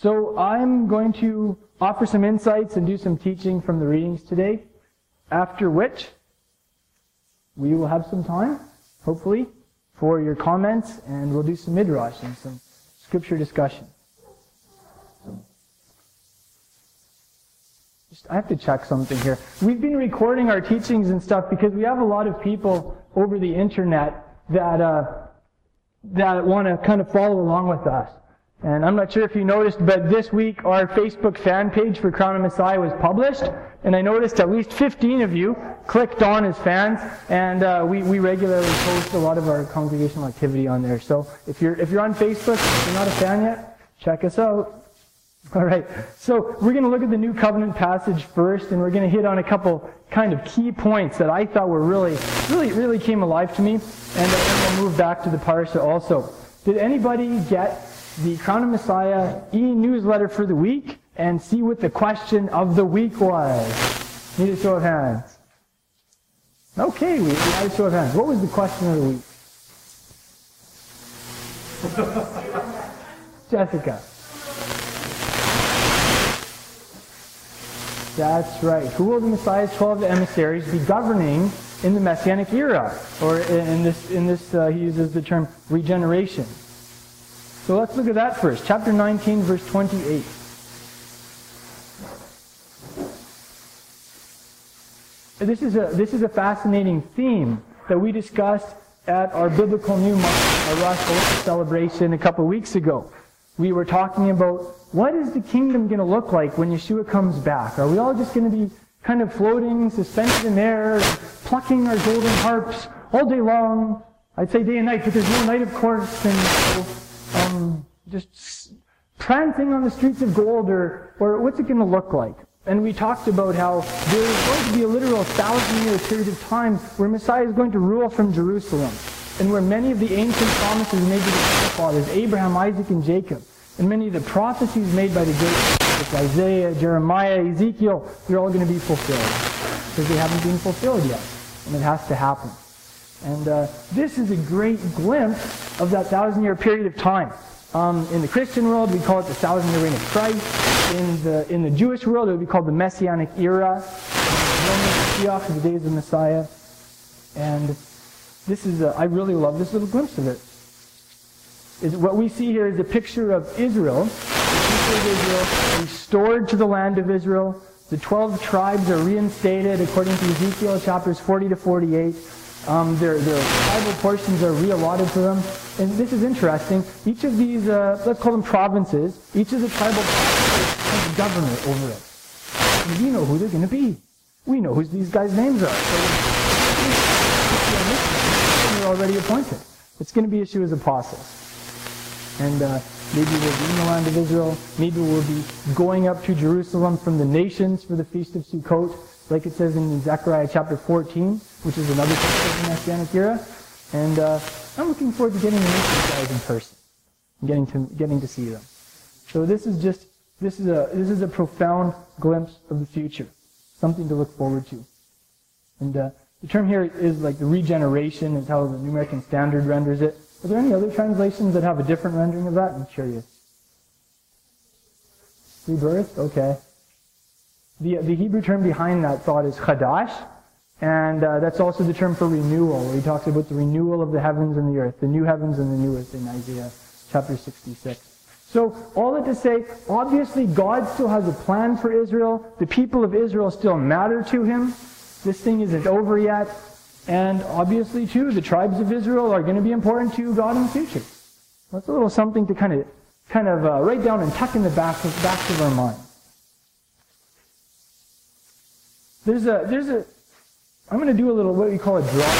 So I'm going to offer some insights and do some teaching from the readings today, after which we will have some time, hopefully, for your comments, and we'll do some Midrash and some scripture discussion. I have to check something here. We've been recording our teachings and stuff because we have a lot of people over the internet that want to kind of follow along with us. And I'm not sure if you noticed, but this week our Facebook fan page for Crown of Messiah was published, and I noticed at least 15 of you clicked on as fans, and we regularly post a lot of our congregational activity on there. So if you're on Facebook, if you're not a fan yet, check us out. Alright, so we're going to look at the New Covenant passage first, and we're going to hit on a couple kind of key points that I thought were really came alive to me, and then we'll move back to the Parsha also. Did anybody get the Crown of Messiah e-newsletter for the week and see what the question of the week was? Need a show of hands. Okay, we had a show of hands. What was the question of the week? Jessica. That's right. Who will the Messiah's 12 emissaries be governing in the Messianic era? Or in this he uses the term regeneration. So let's look at that first. Chapter 19, verse 28. This is a fascinating theme that we discussed at our Biblical New Month, our Rosh Hashanah celebration a couple weeks ago. We were talking about what is the kingdom going to look like when Yeshua comes back? Are we all just going to be kind of floating, suspended in air, plucking our golden harps all day long? I'd say day and night, but there's no night, of course, and just prancing on the streets of gold, or what's it going to look like? And we talked about how there is going to be a literal 1,000-year period of time where Messiah is going to rule from Jerusalem, and where many of the ancient promises made to the forefathers, Abraham, Isaac, and Jacob, and many of the prophecies made by the great prophets, Isaiah, Jeremiah, Ezekiel, they're all going to be fulfilled, because they haven't been fulfilled yet, and it has to happen. And this is a great glimpse of that 1,000-year period of time. In the Christian world, we call it the 1,000-year reign of Christ. In the Jewish world, it would be called the Messianic Era, the days of Messiah, and this is, I really love this little glimpse of it. What we see here is a picture of Israel, restored to the land of Israel. The 12 tribes are reinstated according to Ezekiel chapters 40 to 48. Their tribal portions are reallotted to them. And this is interesting. Each of these, let's call them provinces, each of the tribal provinces has a governor over it. And we know who they're going to be. We know who these guys' names are. So, already appointed. It's going to be Yeshua's apostles. And maybe we'll be in the land of Israel. Maybe we'll be going up to Jerusalem from the nations for the Feast of Sukkot, like it says in Zechariah chapter 14, which is another picture of the Messianic era. And I'm looking forward to getting to meet these guys in person, getting to see them. So this is a profound glimpse of the future, something to look forward to. And the term here is like the regeneration, is how the New American Standard renders it. Are there any other translations that have a different rendering of that? I'm curious. Rebirth? Okay. The Hebrew term behind that thought is chadash, and that's also the term for renewal, where he talks about the renewal of the heavens and the earth, the new heavens and the new earth in Isaiah chapter 66. So, all that to say, obviously God still has a plan for Israel. The people of Israel still matter to him. This thing isn't over yet. And obviously, too, the tribes of Israel are going to be important to God in the future. That's a little something to kind of write down and tuck in the back of our mind. There's a I'm going to do a little what we call a drop.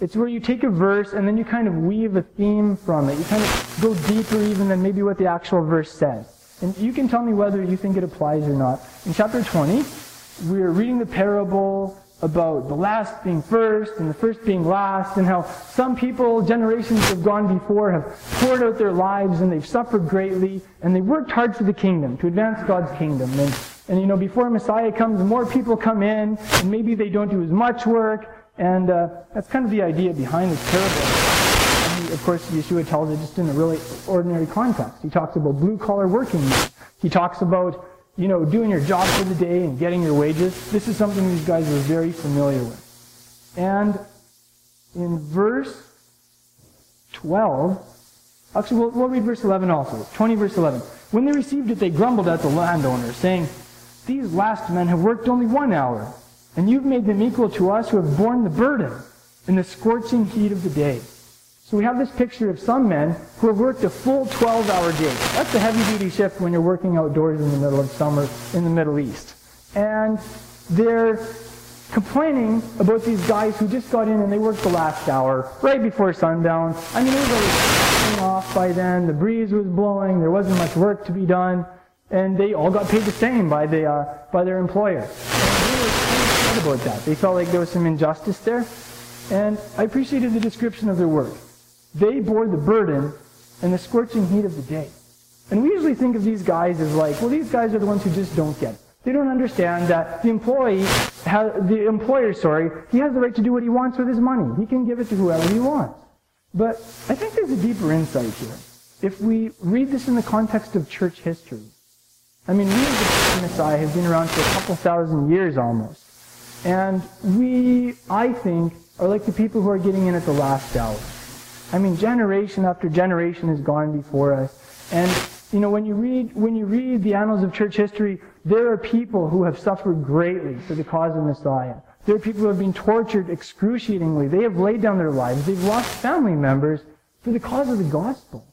It's where you take a verse and then you kind of weave a theme from it. You kind of go deeper even than maybe what the actual verse says. And you can tell me whether you think it applies or not. In chapter 20, we're reading the parable about the last being first and the first being last, and how some people, generations who have gone before, have poured out their lives and they've suffered greatly and they've worked hard for the kingdom, to advance God's kingdom. And you know, before Messiah comes, more people come in and maybe they don't do as much work. And that's kind of the idea behind this parable. And of course, Yeshua tells it just in a really ordinary context. He talks about blue-collar working. He talks about, doing your job for the day and getting your wages. This is something these guys are very familiar with. And in verse 12, actually, we'll read verse 11 also. 20 verse 11. When they received it, they grumbled at the landowner, saying, "These last men have worked only 1 hour, and you've made them equal to us who have borne the burden in the scorching heat of the day." So we have this picture of some men who have worked a full 12-hour day. That's a heavy-duty shift when you're working outdoors in the middle of summer in the Middle East. And they're complaining about these guys who just got in and they worked the last hour, right before sundown. I mean, everybody was coming off by then, the breeze was blowing, there wasn't much work to be done, and they all got paid the same by their employer. And they were upset about that. They felt like there was some injustice there. And I appreciated the description of their work. They bore the burden and the scorching heat of the day. And we usually think of these guys as like, well, these guys are the ones who just don't get it. They don't understand that the employer has the right to do what he wants with his money. He can give it to whoever he wants. But I think there's a deeper insight here. If we read this in the context of church history, I mean, we as the Messiah have been around for a couple thousand years almost. And we, I think, are like the people who are getting in at the last hour. I mean, generation after generation has gone before us. And, when you read the annals of church history, there are people who have suffered greatly for the cause of Messiah. There are people who have been tortured excruciatingly. They have laid down their lives. They've lost family members for the cause of the gospel.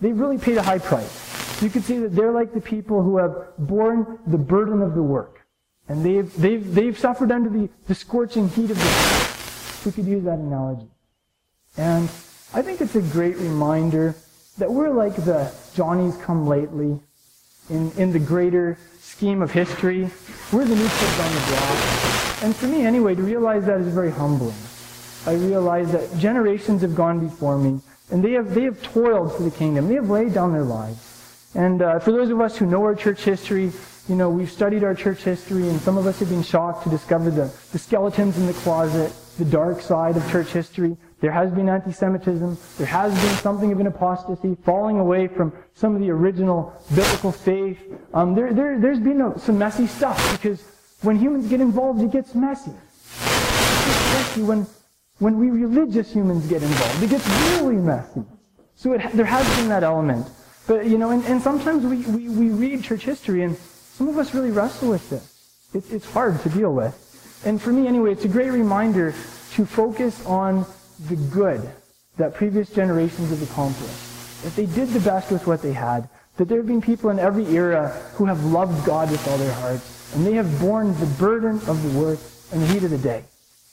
They've really paid a high price. You could say that they're like the people who have borne the burden of the work. And they've suffered under the scorching heat of the work. We could use that analogy. And I think it's a great reminder that we're like the Johnnies come lately in the greater scheme of history. We're the new kids on the block. And for me, anyway, to realize that is very humbling. I realize that generations have gone before me, and they have toiled for the kingdom. They have laid down their lives. And for those of us who know our church history, we've studied our church history, and some of us have been shocked to discover the skeletons in the closet, the dark side of church history. There has been anti-Semitism. There has been something of an apostasy, falling away from some of the original biblical faith. There's been some messy stuff, because when humans get involved, it gets messy. It gets messy when we religious humans get involved. It gets really messy. So there has been that element. But, and sometimes we read church history, and some of us really wrestle with this. It's hard to deal with. And for me, anyway, it's a great reminder to focus on the good that previous generations have accomplished, that they did the best with what they had, that there have been people in every era who have loved God with all their hearts, and they have borne the burden of the work and the heat of the day.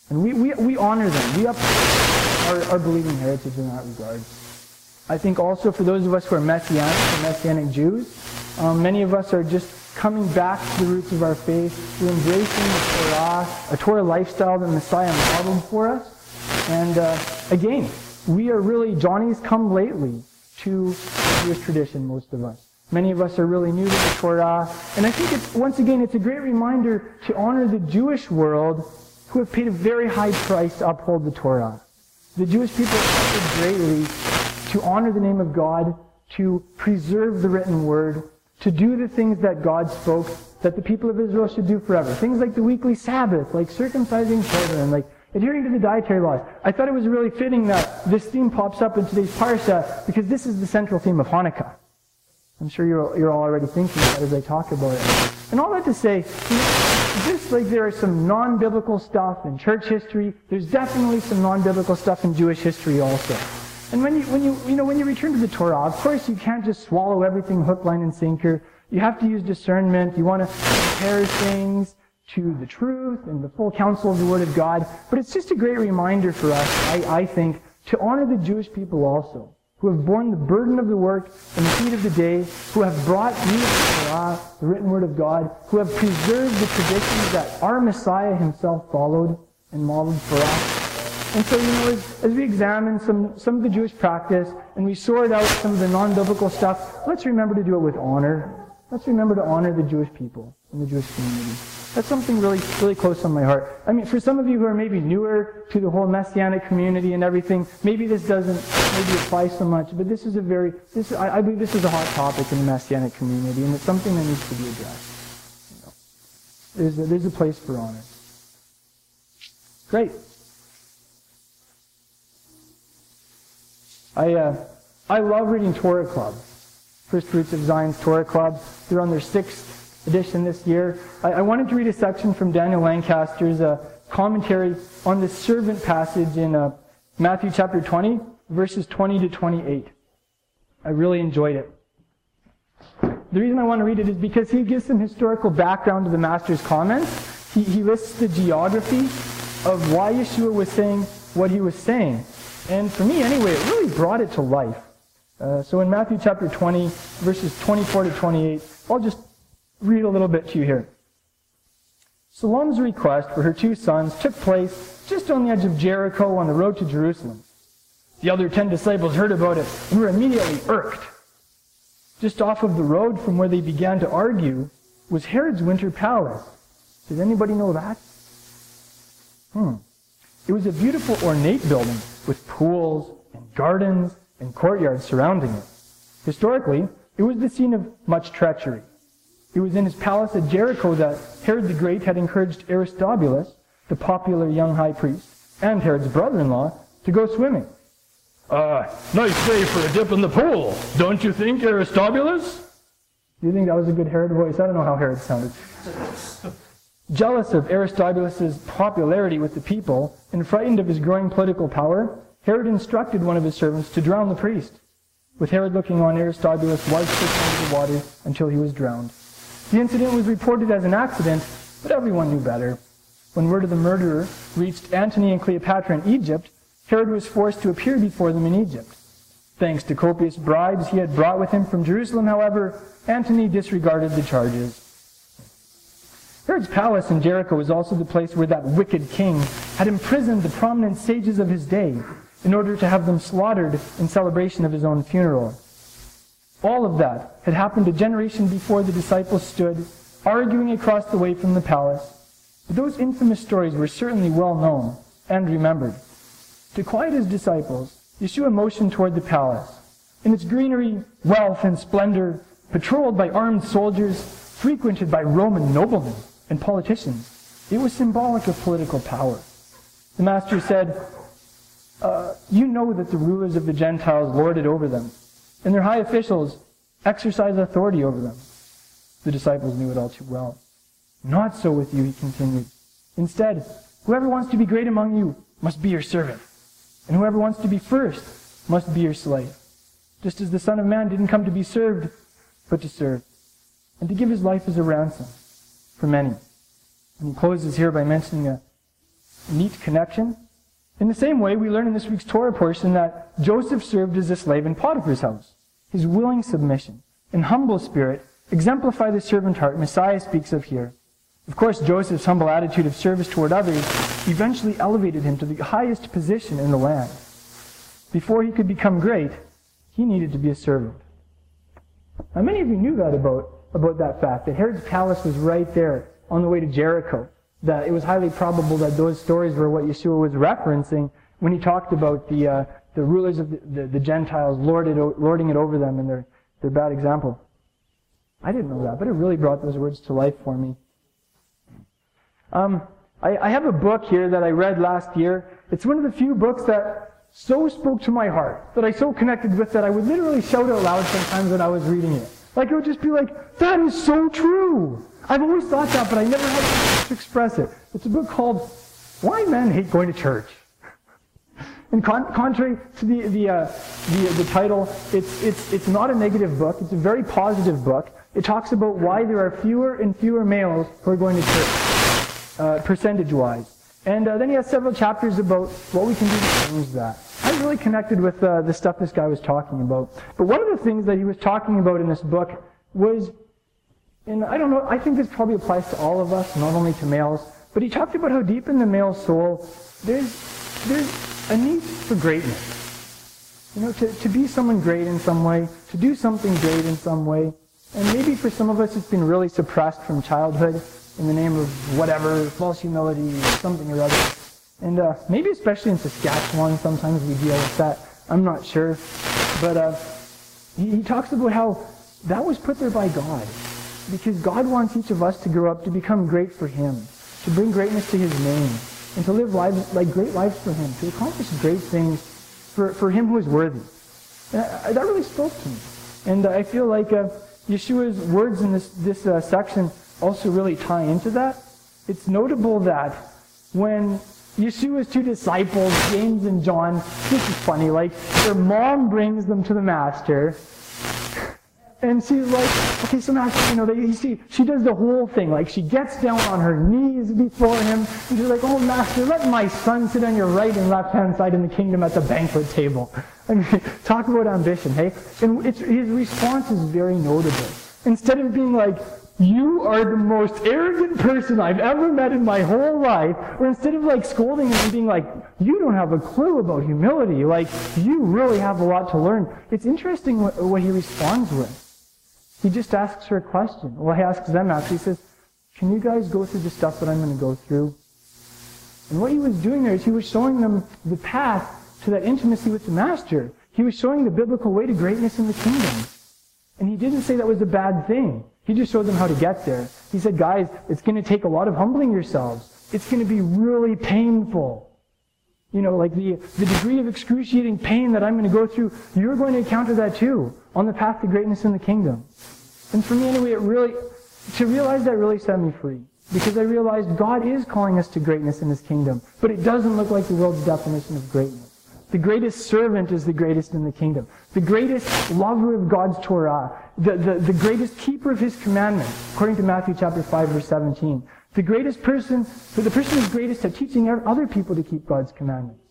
And we honor them. We uphold our believing heritage in that regard. I think also for those of us who are Messianic Jews, many of us are just coming back to the roots of our faith. We're embracing the Torah, a Torah lifestyle that Messiah modeled for us. And again, we are really Johnnies come lately to the Jewish tradition, most of us. Many of us are really new to the Torah. And I think once again, it's a great reminder to honor the Jewish world who have paid a very high price to uphold the Torah. The Jewish people have suffered greatly to honor the name of God, to preserve the written word, to do the things that God spoke that the people of Israel should do forever. Things like the weekly Sabbath, like circumcising children, like adhering to the dietary laws. I thought it was really fitting that this theme pops up in today's Parsha, because this is the central theme of Hanukkah. I'm sure you're all already thinking that as I talk about it. And all that to say, just like there is some non-biblical stuff in church history, there's definitely some non-biblical stuff in Jewish history also. And when you return to the Torah, of course you can't just swallow everything hook, line, and sinker. You have to use discernment. You want to compare things to the truth and the full counsel of the Word of God. But it's just a great reminder for us, I think, to honor the Jewish people also, who have borne the burden of the work and the heat of the day, who have brought you the Torah, the written Word of God, who have preserved the traditions that our Messiah himself followed and modeled for us. And so, as we examine some of the Jewish practice and we sort out some of the non-biblical stuff, let's remember to do it with honor. Let's remember to honor the Jewish people and the Jewish community. That's something really, really close on my heart. I mean, for some of you who are maybe newer to the whole Messianic community and everything, maybe this doesn't maybe apply so much, but this is a very, I believe this is a hot topic in the Messianic community, and it's something that needs to be addressed. You know, there's a place for honor. Great. I love reading Torah Club. First Roots of Zion's Torah Club. They're on their 6th edition this year. I wanted to read a section from Daniel Lancaster's commentary on the servant passage in Matthew chapter 20, verses 20 to 28. I really enjoyed it. The reason I want to read it is because he gives some historical background to the Master's comments. He lists the geography of why Yeshua was saying what he was saying. And for me, anyway, it really brought it to life. So in Matthew chapter 20, verses 24 to 28, I'll just read a little bit to you here. Shalom's request for her two sons took place just on the edge of Jericho on the road to Jerusalem. The other 10 disciples heard about it and were immediately irked. Just off of the road from where they began to argue was Herod's winter palace. Does anybody know that? It was a beautiful ornate building with pools and gardens and courtyards surrounding it. Historically, it was the scene of much treachery. It was in his palace at Jericho that Herod the Great had encouraged Aristobulus, the popular young high priest, and Herod's brother-in-law, to go swimming. Nice day for a dip in the pool, don't you think, Aristobulus? Do you think that was a good Herod voice? I don't know how Herod sounded. Jealous of Aristobulus's popularity with the people and frightened of his growing political power, Herod instructed one of his servants to drown the priest. With Herod looking on, Aristobulus was pushed into the water until he was drowned. The incident was reported as an accident, but everyone knew better. When word of the murderer reached Antony and Cleopatra in Egypt, Herod was forced to appear before them in Egypt. Thanks to copious bribes he had brought with him from Jerusalem, however, Antony disregarded the charges. Herod's palace in Jericho was also the place where that wicked king had imprisoned the prominent sages of his day, in order to have them slaughtered in celebration of his own funeral. All of that had happened a generation before the disciples stood, arguing across the way from the palace. But those infamous stories were certainly well known and remembered. To quiet his disciples, Yeshua motioned toward the palace. In its greenery, wealth, and splendor, patrolled by armed soldiers, frequented by Roman noblemen and politicians, it was symbolic of political power. The Master said, you know that the rulers of the Gentiles lord it over them, and their high officials exercise authority over them. The disciples knew it all too well. Not so with you, he continued. Instead, whoever wants to be great among you must be your servant, and whoever wants to be first must be your slave, just as the Son of Man didn't come to be served, but to serve, and to give his life as a ransom for many. And he closes here by mentioning a neat connection. In the same way, we learn in this week's Torah portion that Joseph served as a slave in Potiphar's house. His willing submission and humble spirit exemplify the servant heart Messiah speaks of here. Of course, Joseph's humble attitude of service toward others eventually elevated him to the highest position in the land. Before he could become great, he needed to be a servant. Now, many of you knew that about that fact, that Herod's palace was right there on the way to Jericho. That it was highly probable that those stories were what Yeshua was referencing when he talked about the rulers of the Gentiles lording it over them and their bad example. I didn't know that, but it really brought those words to life for me. I have a book here that I read last year. It's one of the few books that so spoke to my heart, that I so connected with, that I would literally shout out loud sometimes when I was reading it. Like, it would just be like, that is so true! I've always thought that, but I never had to express it. It's a book called Why Men Hate Going to Church. And contrary to the title, it's not a negative book. It's a very positive book. It talks about why there are fewer and fewer males who are going to church, percentage-wise. And then he has several chapters about what we can do to change that. I really connected with the stuff this guy was talking about. But one of the things that he was talking about in this book was... And I don't know, I think this probably applies to all of us, not only to males, but he talked about how deep in the male soul there's a need for greatness. You know, to be someone great in some way, to do something great in some way. And maybe for some of us it's been really suppressed from childhood. in the name of whatever, false humility, or something or other. And maybe especially in Saskatchewan, sometimes we deal with that. I'm not sure. But he talks about how that was put there by God, because God wants each of us to grow up, to become great for Him, to bring greatness to His name, and to live lives like great lives for Him, to accomplish great things for Him who is worthy. That really spoke to me. And I feel like Yeshua's words in this section also really tie into that. It's notable that when Yeshua's two disciples, James and John, this is funny, like, their mom brings them to the Master, and she's like, okay, so Master, you see, she does the whole thing, like, she gets down on her knees before Him, and she's like, oh, Master, let my son sit on your right and left-hand side in the kingdom at the banquet table. I mean, talk about ambition, hey? And his response is very notable. Instead of being like, you are the most arrogant person I've ever met in my whole life, or instead of like scolding him and being like, you don't have a clue about humility, like, you really have a lot to learn. It's interesting what he responds with. He just asks her a question. Well, he asks them actually. He says, can you guys go through the stuff that I'm going to go through? And what he was doing there is he was showing them the path to that intimacy with the Master. He was showing the biblical way to greatness in the kingdom. And he didn't say that was a bad thing. He just showed them how to get there. He said, guys, it's going to take a lot of humbling yourselves. It's going to be really painful. Like the degree of excruciating pain that I'm going to go through, you're going to encounter that too on the path to greatness in the kingdom. And for me anyway, to realize that really set me free. Because I realized God is calling us to greatness in His kingdom. But it doesn't look like the world's definition of greatness. The greatest servant is the greatest in the kingdom. The greatest lover of God's Torah. The greatest keeper of His commandments, according to Matthew chapter 5, verse 17. The person who's greatest at teaching other people to keep God's commandments.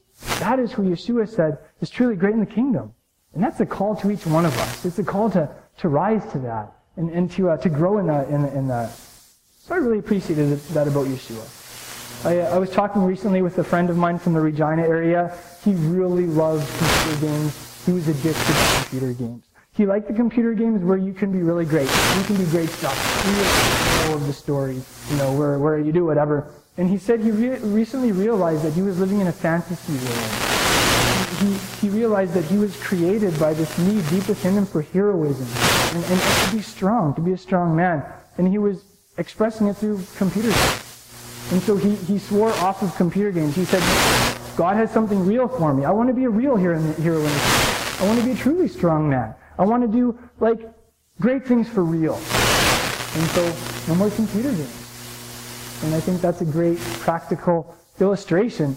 That is who Yeshua said is truly great in the kingdom. And that's a call to each one of us. It's a call to rise to that and to grow in that. So I really appreciated that about Yeshua. I was talking recently with a friend of mine from the Regina area. He really loves computer games. He was addicted to computer games. He liked the computer games where you can be really great. You can do great stuff. You know the story, where you do whatever. And he said he recently realized that he was living in a fantasy world. He realized that he was created by this need deep within him for heroism and to be strong, to be a strong man. And he was expressing it through computer games. And so he swore off of computer games. He said, God has something real for me. I want to be a real hero in the kingdom. I want to be a truly strong man. I want to do, great things for real. And so, no more computer games. And I think that's a great practical illustration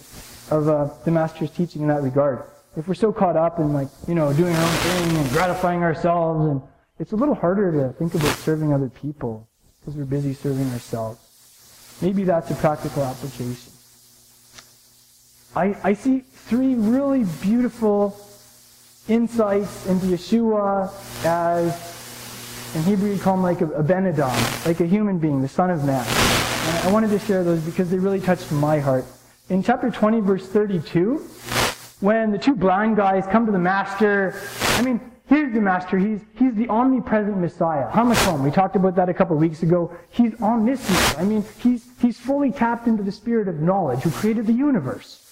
of the Master's teaching in that regard. If we're so caught up in, doing our own thing and gratifying ourselves, and it's a little harder to think about serving other people because we're busy serving ourselves. Maybe that's a practical application. I see three really beautiful insights into Yeshua as, in Hebrew you call him like a Ben Adam, like a human being, the Son of Man. And I wanted to share those because they really touched my heart. In chapter 20, verse 32, when the two blind guys come to the Master, here's the Master. He's the omnipresent Messiah. Hamakom. We talked about that a couple of weeks ago. He's omniscient. He's fully tapped into the spirit of knowledge who created the universe.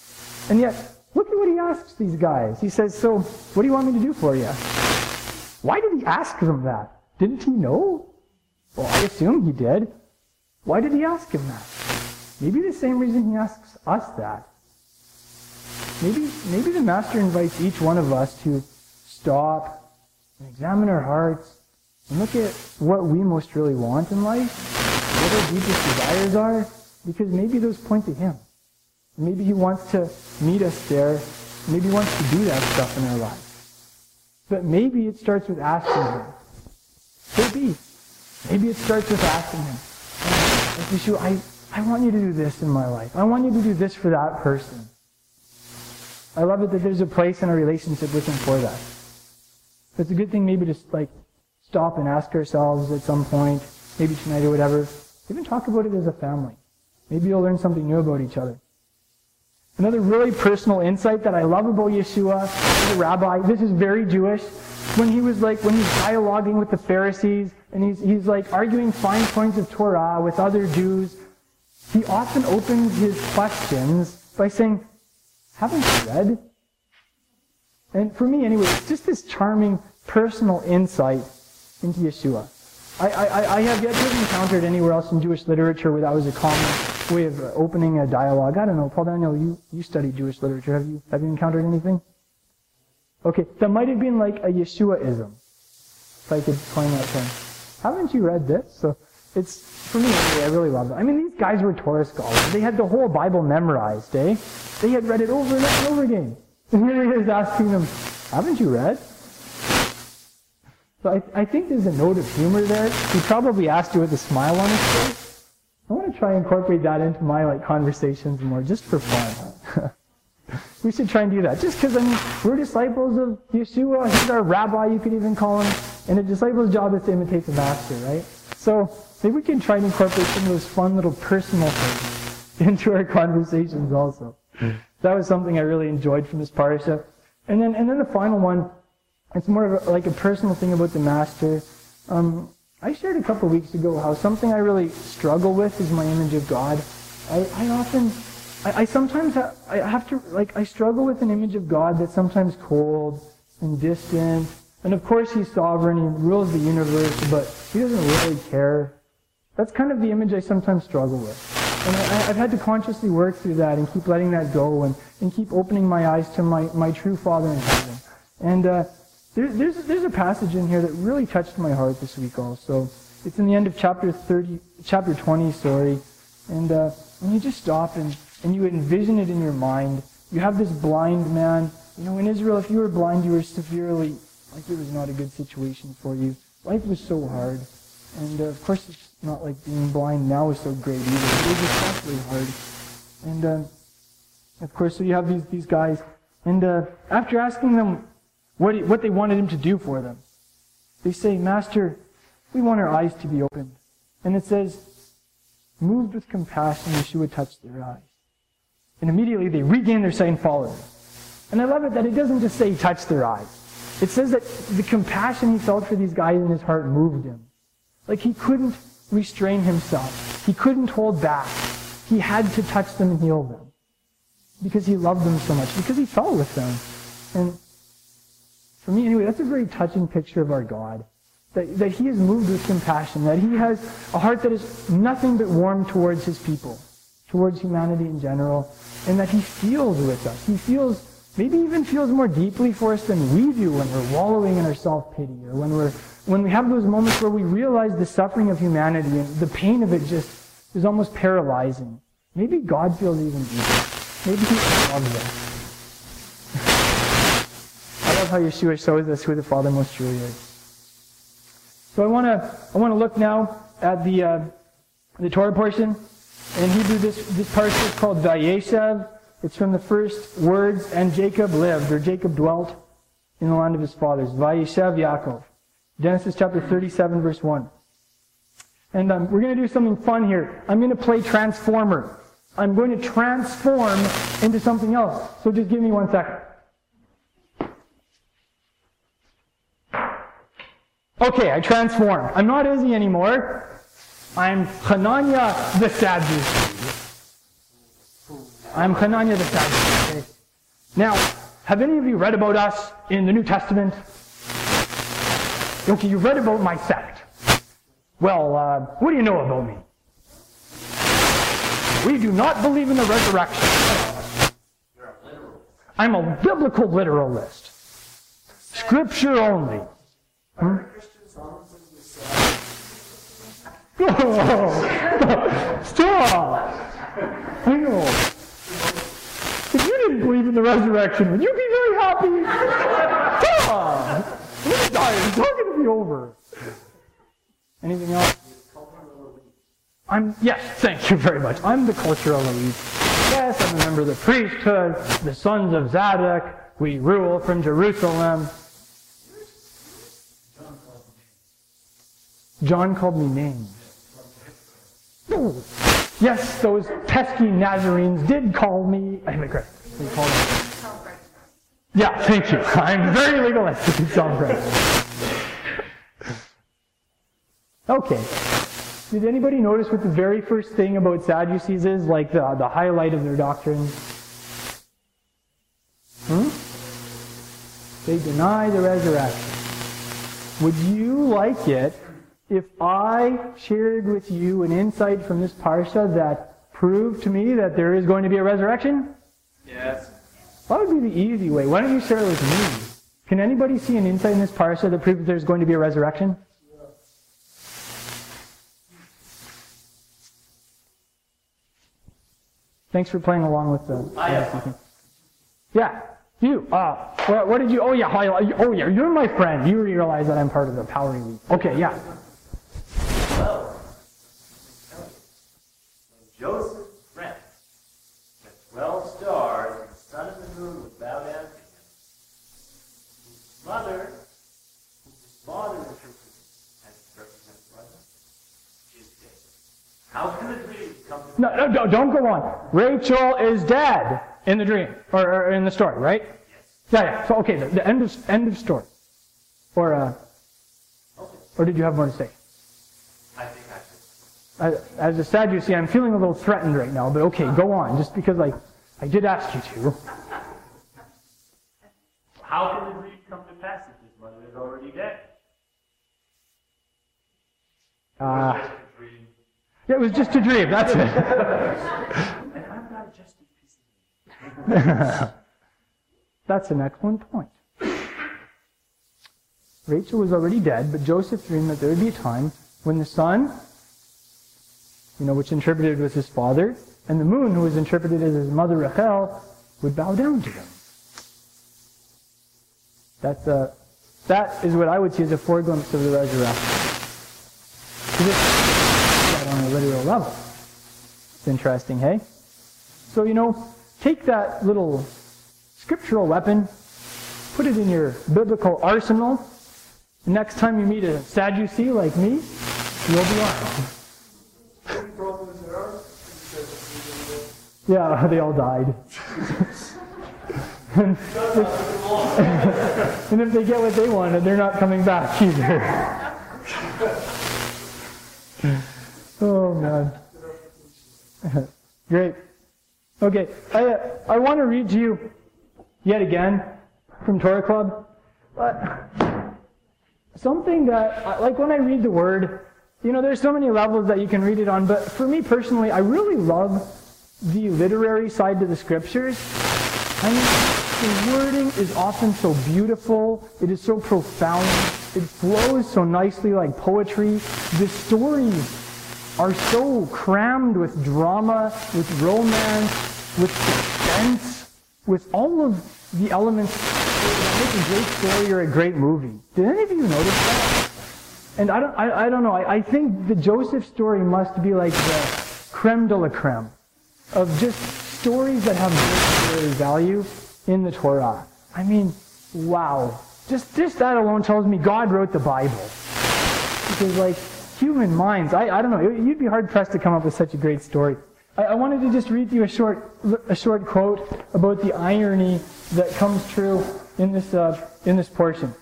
And yet, look at what he asks these guys. He says, so, what do you want me to do for you? Why did he ask them that? Didn't he know? Well, I assume he did. Why did he ask him that? Maybe the same reason he asks us that. Maybe the Master invites each one of us to stop and examine our hearts, and look at what we most really want in life, what our deepest desires are, because maybe those point to Him. Maybe He wants to meet us there, maybe He wants to do that stuff in our lives. But maybe it starts with asking Him. Maybe it starts with asking Him, Yeshua, I want you to do this in my life. I want you to do this for that person. I love it that there's a place in our relationship with Him for that. It's a good thing maybe to stop and ask ourselves at some point, maybe tonight or whatever. Even talk about it as a family. Maybe you'll learn something new about each other. Another really personal insight that I love about Yeshua, the rabbi, this is very Jewish, when he's dialoguing with the Pharisees and he's like arguing fine points of Torah with other Jews, he often opens his questions by saying, "Haven't you read?" And for me, anyway, it's just this charming personal insight into Yeshua. I have yet to have encountered anywhere else in Jewish literature where that was a common way of opening a dialogue. I don't know, Paul Daniel, you study Jewish literature. Have you encountered anything? Okay, that might have been like a Yeshuaism, if I could coin that term. Haven't you read this? So it's, for me, anyway, I really love it. I mean, these guys were Torah scholars. They had the whole Bible memorized, eh? They had read it over and over and over again. And here he is asking them, "Haven't you read?" So I think there's a note of humor there. He probably asked you with a smile on his face. I want to try and incorporate that into my conversations more, just for fun. We should try and do that. Just because, I mean, we're disciples of Yeshua. He's our rabbi, you could even call him. And a disciple's job is to imitate the master, right? So maybe we can try and incorporate some of those fun little personal things into our conversations also. That was something I really enjoyed from this parsha. And then the final one, it's more of a personal thing about the master. I shared a couple weeks ago how something I really struggle with is my image of God. I struggle with an image of God that's sometimes cold and distant. And of course He's sovereign, He rules the universe, but He doesn't really care. That's kind of the image I sometimes struggle with. And I've had to consciously work through that and keep letting that go and keep opening my eyes to my true Father in heaven. And there's a passage in here that really touched my heart this week also. It's in the end of chapter 20, sorry. And when you just stop and you envision it in your mind, you have this blind man. You know, in Israel, if you were blind, you were severely, it was not a good situation for you. Life was so hard. And of course, it's not like being blind now is so great either. It was especially hard. And of course, so you have these guys. And after asking them what they wanted Him to do for them, they say, "Master, we want our eyes to be opened." And it says, moved with compassion, Yeshua touched their eyes. And immediately they regained their sight and followed Him. And I love it that it doesn't just say He touched their eyes. It says that the compassion He felt for these guys in His heart moved Him. He couldn't restrain Himself. He couldn't hold back. He had to touch them and heal them. Because He loved them so much. Because He fell with them. And for me, anyway, that's a very touching picture of our God. That He is moved with compassion. That He has a heart that is nothing but warm towards His people. Towards humanity in general. And that He feels with us. He feels, maybe even feels more deeply for us than we do when we're wallowing in our self-pity. Or when we have those moments where we realize the suffering of humanity and the pain of it just is almost paralyzing. Maybe God feels even deeper. Maybe He loves us. I love how Yeshua shows us who the Father most truly is. So I want to look now at the Torah portion. In Hebrew, this parsha is called Vayeshev. It's from the first words, "And Jacob lived," or Jacob dwelt in the land of his fathers. Vayeshev Yaakov. Genesis chapter 37, verse 1. And we're going to do something fun here. I'm going to play Transformer. I'm going to transform into something else. So just give me 1 second. Okay, I transformed. I'm not Izzy anymore. I'm Hanania the Sadducee. I'm Hanania the Sadducee. Okay. Now, have any of you read about us in the New Testament? Okay, you've read about my sect. Well, what do you know about me? We do not believe in the resurrection. You're a literal. I'm a biblical literalist. Scripture only. Stop! I know. If you didn't believe in the resurrection, would you be very happy? Stop! We're dying. It's not going to be over. Anything else? Yes, thank you very much. I'm the cultural elite. Yes, I'm a member of the priesthood, the sons of Zadok. We rule from Jerusalem. John called me names. Yes, those pesky Nazarenes did call me. I am a Christian. Yeah, thank you. I'm very legalistic. It's all right. Okay. Did anybody notice what the very first thing about Sadducees is? Like the highlight of their doctrine? They deny the resurrection. Would you like it if I shared with you an insight from this Parsha that proved to me that there is going to be a resurrection? Yes. That would be the easy way. Why don't you share it with me? Can anybody see an insight in this Parsha that proves there's going to be a resurrection? Thanks for playing along with the... Yeah, you. What did you... Oh, yeah. Oh, yeah. You're my friend. You realize that I'm part of the Power Elite. Okay, yeah. Well, Joseph's friend, the 12 stars, and the sun and the moon was bowed down to him. His father, as represents is dead. How can it be? No, don't go on. Rachel is dead in the dream, or in the story, right? Yes. Yeah. So, okay, the end of story. Or, or did you have more to say? I think I did. As a Sadducee, I'm feeling a little threatened right now, but okay, go on, just because I did ask you to. How can the dream come to pass if his mother is already dead? It was just a dream, that's it. And I'm not just a piece of meat. That's an excellent point. Rachel was already dead, but Joseph dreamed that there would be a time when the sun, which interpreted was his father, and the moon, who was interpreted as his mother Rachel, would bow down to him. That is what I would see as a foreglimpse of the resurrection. On a literal level. It's interesting, hey? So, take that little scriptural weapon, put it in your biblical arsenal, and next time you meet a Sadducee like me, you'll be armed. Yeah, they all died. And if they get what they wanted, they're not coming back either. Oh, man. Great. Okay, I want to read to you yet again from Torah Club. Something that, like when I read the Word, there's so many levels that you can read it on, but for me personally, I really love the literary side to the Scriptures. The wording is often so beautiful, it is so profound, it flows so nicely like poetry. The stories are so crammed with drama, with romance, with suspense, with all of the elements that make a great story or a great movie. Did any of you notice that? And I don't know. I think the Joseph story must be like the creme de la creme of just stories that have great literary value in the Torah. I mean, wow! Just that alone tells me God wrote the Bible, because human minds, I don't know, you'd be hard-pressed to come up with such a great story. I wanted to just read to you a short quote about the irony that comes true in this portion.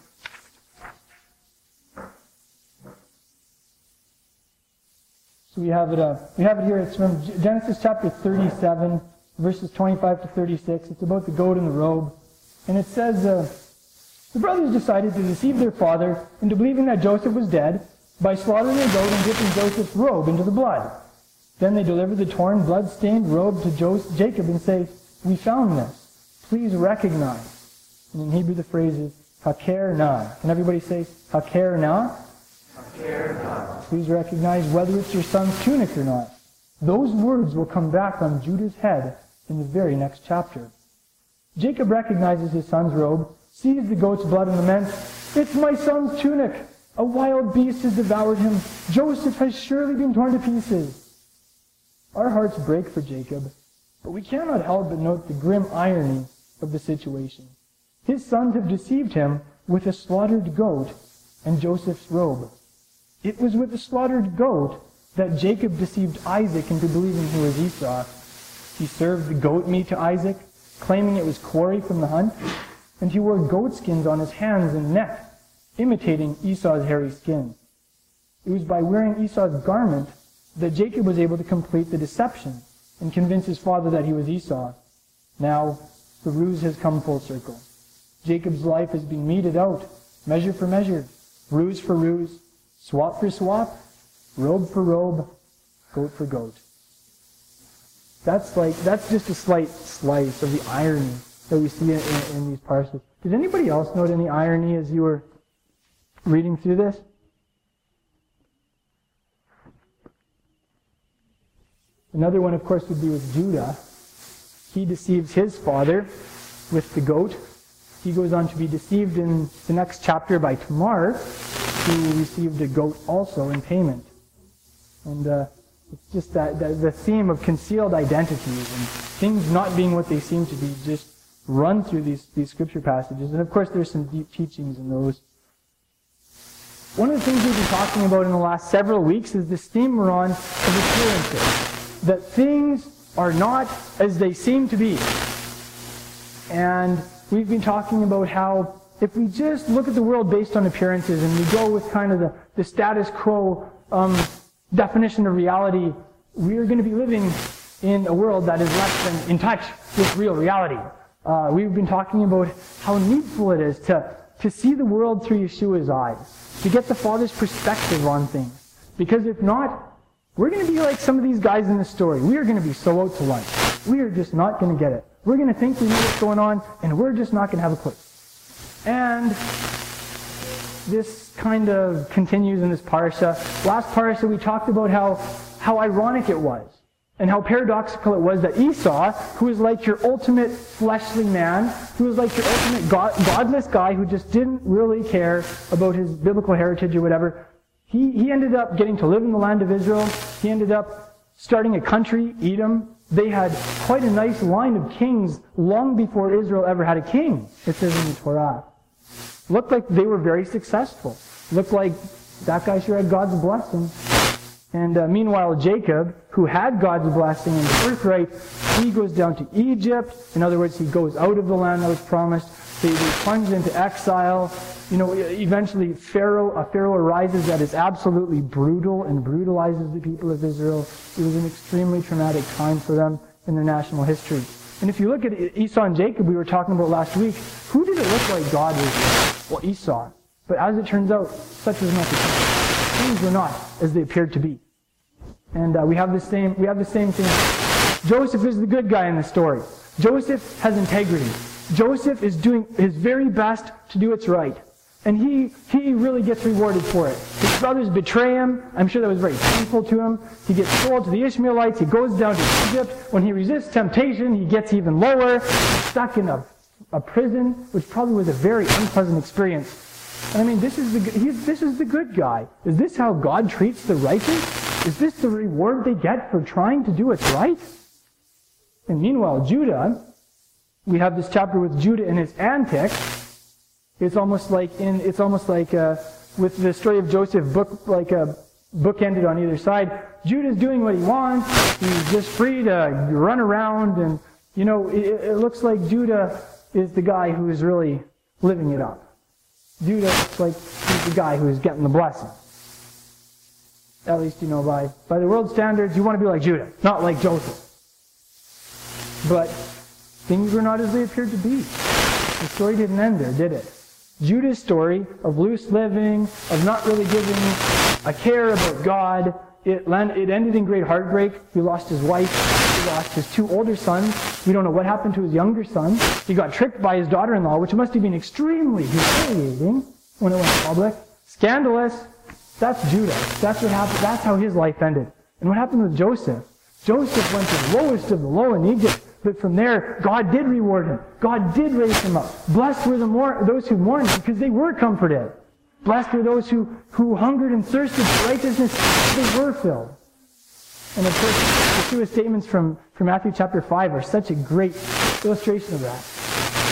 So we have it here. It's from Genesis chapter 37, verses 25 to 36. It's about the goat and the robe. And it says, the brothers decided to deceive their father into believing that Joseph was dead, by slaughtering a goat and dipping Joseph's robe into the blood. Then they deliver the torn, blood-stained robe to Jacob and say, "We found this. Please recognize." And in Hebrew the phrase is haker na. Can everybody say haker na? Haker na. Please recognize whether it's your son's tunic or not. Those words will come back on Judah's head in the very next chapter. Jacob recognizes his son's robe, sees the goat's blood and laments, "It's my son's tunic! A wild beast has devoured him. Joseph has surely been torn to pieces." Our hearts break for Jacob, but we cannot help but note the grim irony of the situation. His sons have deceived him with a slaughtered goat and Joseph's robe. It was with a slaughtered goat that Jacob deceived Isaac into believing he was Esau. He served the goat meat to Isaac, claiming it was quarry from the hunt. And he wore goatskins on his hands and neck, imitating Esau's hairy skin. It was by wearing Esau's garment that Jacob was able to complete the deception and convince his father that he was Esau. Now, the ruse has come full circle. Jacob's life has been meted out, measure for measure, ruse for ruse, swap for swap, robe for robe, goat for goat. That's just a slight slice of the irony that we see in these passages. Did anybody else note any irony as you were reading through this? Another one, of course, would be with Judah. He deceives his father with the goat. He goes on to be deceived in the next chapter by Tamar, who received a goat also in payment. And it's just the theme of concealed identities and things not being what they seem to be just run through these scripture passages. And of course, there's some deep teachings in those. One of the things we've been talking about in the last several weeks is this theme we're on of appearances. That things are not as they seem to be. And we've been talking about how if we just look at the world based on appearances and we go with kind of the status quo definition of reality, we are going to be living in a world that is less than in touch with real reality. We've been talking about how needful it is to see the world through Yeshua's eyes, to get the Father's perspective on things. Because if not, we're going to be like some of these guys in the story. We are going to be so out to lunch. We are just not going to get it. We're going to think we know what's going on, and we're just not going to have a clue. And this kind of continues in this parsha. Last parsha, we talked about how ironic it was and how paradoxical it was that Esau, who is like your ultimate fleshly man, who is like your ultimate godless guy who just didn't really care about his biblical heritage or whatever, he ended up getting to live in the land of Israel. He ended up starting a country, Edom. They had quite a nice line of kings long before Israel ever had a king, it says in the Torah. Looked like they were very successful. Looked like that guy sure had God's blessing. And meanwhile, Jacob, who had God's blessing and birthright, he goes down to Egypt. In other words, he goes out of the land that was promised. They plunge into exile. You know, eventually a Pharaoh arises that is absolutely brutal and brutalizes the people of Israel. It was an extremely traumatic time for them in their national history. And if you look at Esau and Jacob, we were talking about last week, who did it look like God was? Well, Esau. But as it turns out, such was not the case. Things were not as they appeared to be. And we have the same thing. Joseph is the good guy in the story. Joseph has integrity. Joseph is doing his very best to do what's right. And he really gets rewarded for it. His brothers betray him. I'm sure that was very painful to him. He gets sold to the Ishmaelites. He goes down to Egypt. When he resists temptation, he gets even lower. He's stuck in a prison, which probably was a very unpleasant experience. And I mean, this is the good guy. Is this how God treats the righteous? Is this the reward they get for trying to do what's right? And meanwhile, Judah, we have this chapter with Judah and his antics. It's almost like with the story of Joseph, bookended on either side. Judah's doing what he wants. He's just free to run around, and you know it looks like Judah is the guy who is really living it up. Judah looks like he's the guy who is getting the blessing. At least you know by the world standards, you want to be like Judah, not like Joseph. But things were not as they appeared to be. The story didn't end there, did it? Judah's story of loose living, of not really giving a care about God, it ended in great heartbreak. He lost his wife. He lost his two older sons. We don't know what happened to his younger son. He got tricked by his daughter-in-law, which must have been extremely humiliating when it went public. Scandalous. That's Judah. That's what happened. That's how his life ended. And what happened with Joseph? Joseph went to the lowest of the low in Egypt. But from there, God did reward him. God did raise him up. Blessed were those who mourned, because they were comforted. Blessed were those who hungered and thirsted for righteousness, because they were filled. And of course, the two statements from Matthew chapter 5 are such a great illustration of that.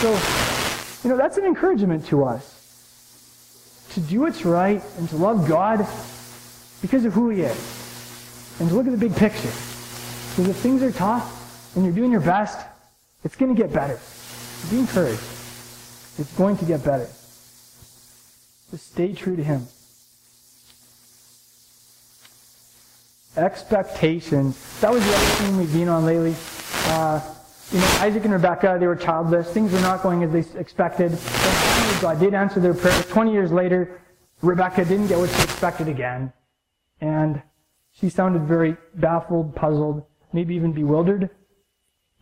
So, you know, that's an encouragement to us. To do what's right and to love God because of who He is. And to look at the big picture. Because if things are tough, when you're doing your best, it's going to get better. Be encouraged. It's going to get better. Just stay true to Him. Expectation. That was the other thing we've been on lately. Isaac and Rebekah, they were childless. Things were not going as they expected. But God did answer their prayers. 20 years later, Rebekah didn't get what she expected again. And she sounded very baffled, puzzled, maybe even bewildered.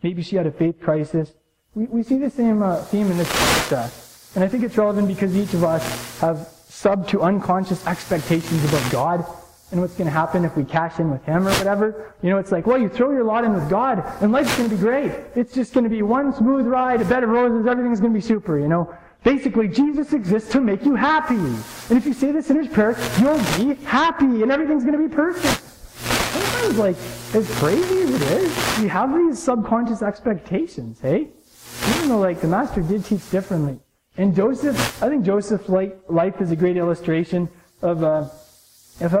Maybe she had a faith crisis. We see the same theme in this Parsha. And I think it's relevant because each of us have sub to unconscious expectations about God and what's going to happen if we cash in with Him or whatever. You know, it's like, well, you throw your lot in with God and life's going to be great. It's just going to be one smooth ride, a bed of roses, everything's going to be super, you know. Basically, Jesus exists to make you happy. And if you say the sinner's prayer, you'll be happy and everything's going to be perfect. Sometimes, like, as crazy as it is, we have these subconscious expectations, hey? Even though, like, the Master did teach differently. And Joseph, I think Joseph's life is a great illustration of how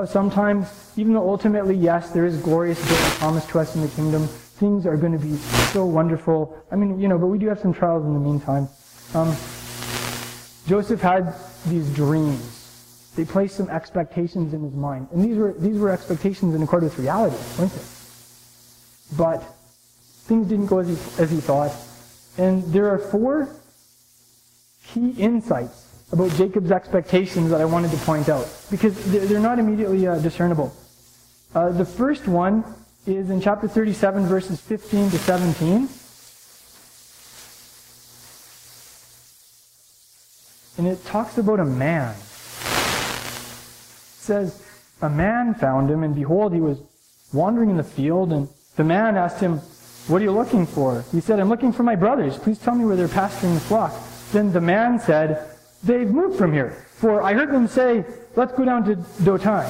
sometimes, even though ultimately, yes, there is glorious joy promised to us in the kingdom, things are going to be so wonderful. I mean, you know, but we do have some trials in the meantime. Joseph had these dreams. They placed some expectations in his mind. And these were expectations in accord with reality, weren't they? But things didn't go as he thought. And there are four key insights about Jacob's expectations that I wanted to point out, because they're not immediately discernible. The first one is in chapter 37, verses 15 to 17. And it talks about a man. It says, a man found him, and behold, he was wandering in the field, and the man asked him, "What are you looking for?" He said, "I'm looking for my brothers. Please tell me where they're pasturing the flock." Then the man said, "They've moved from here, for I heard them say, 'Let's go down to Dotan.'"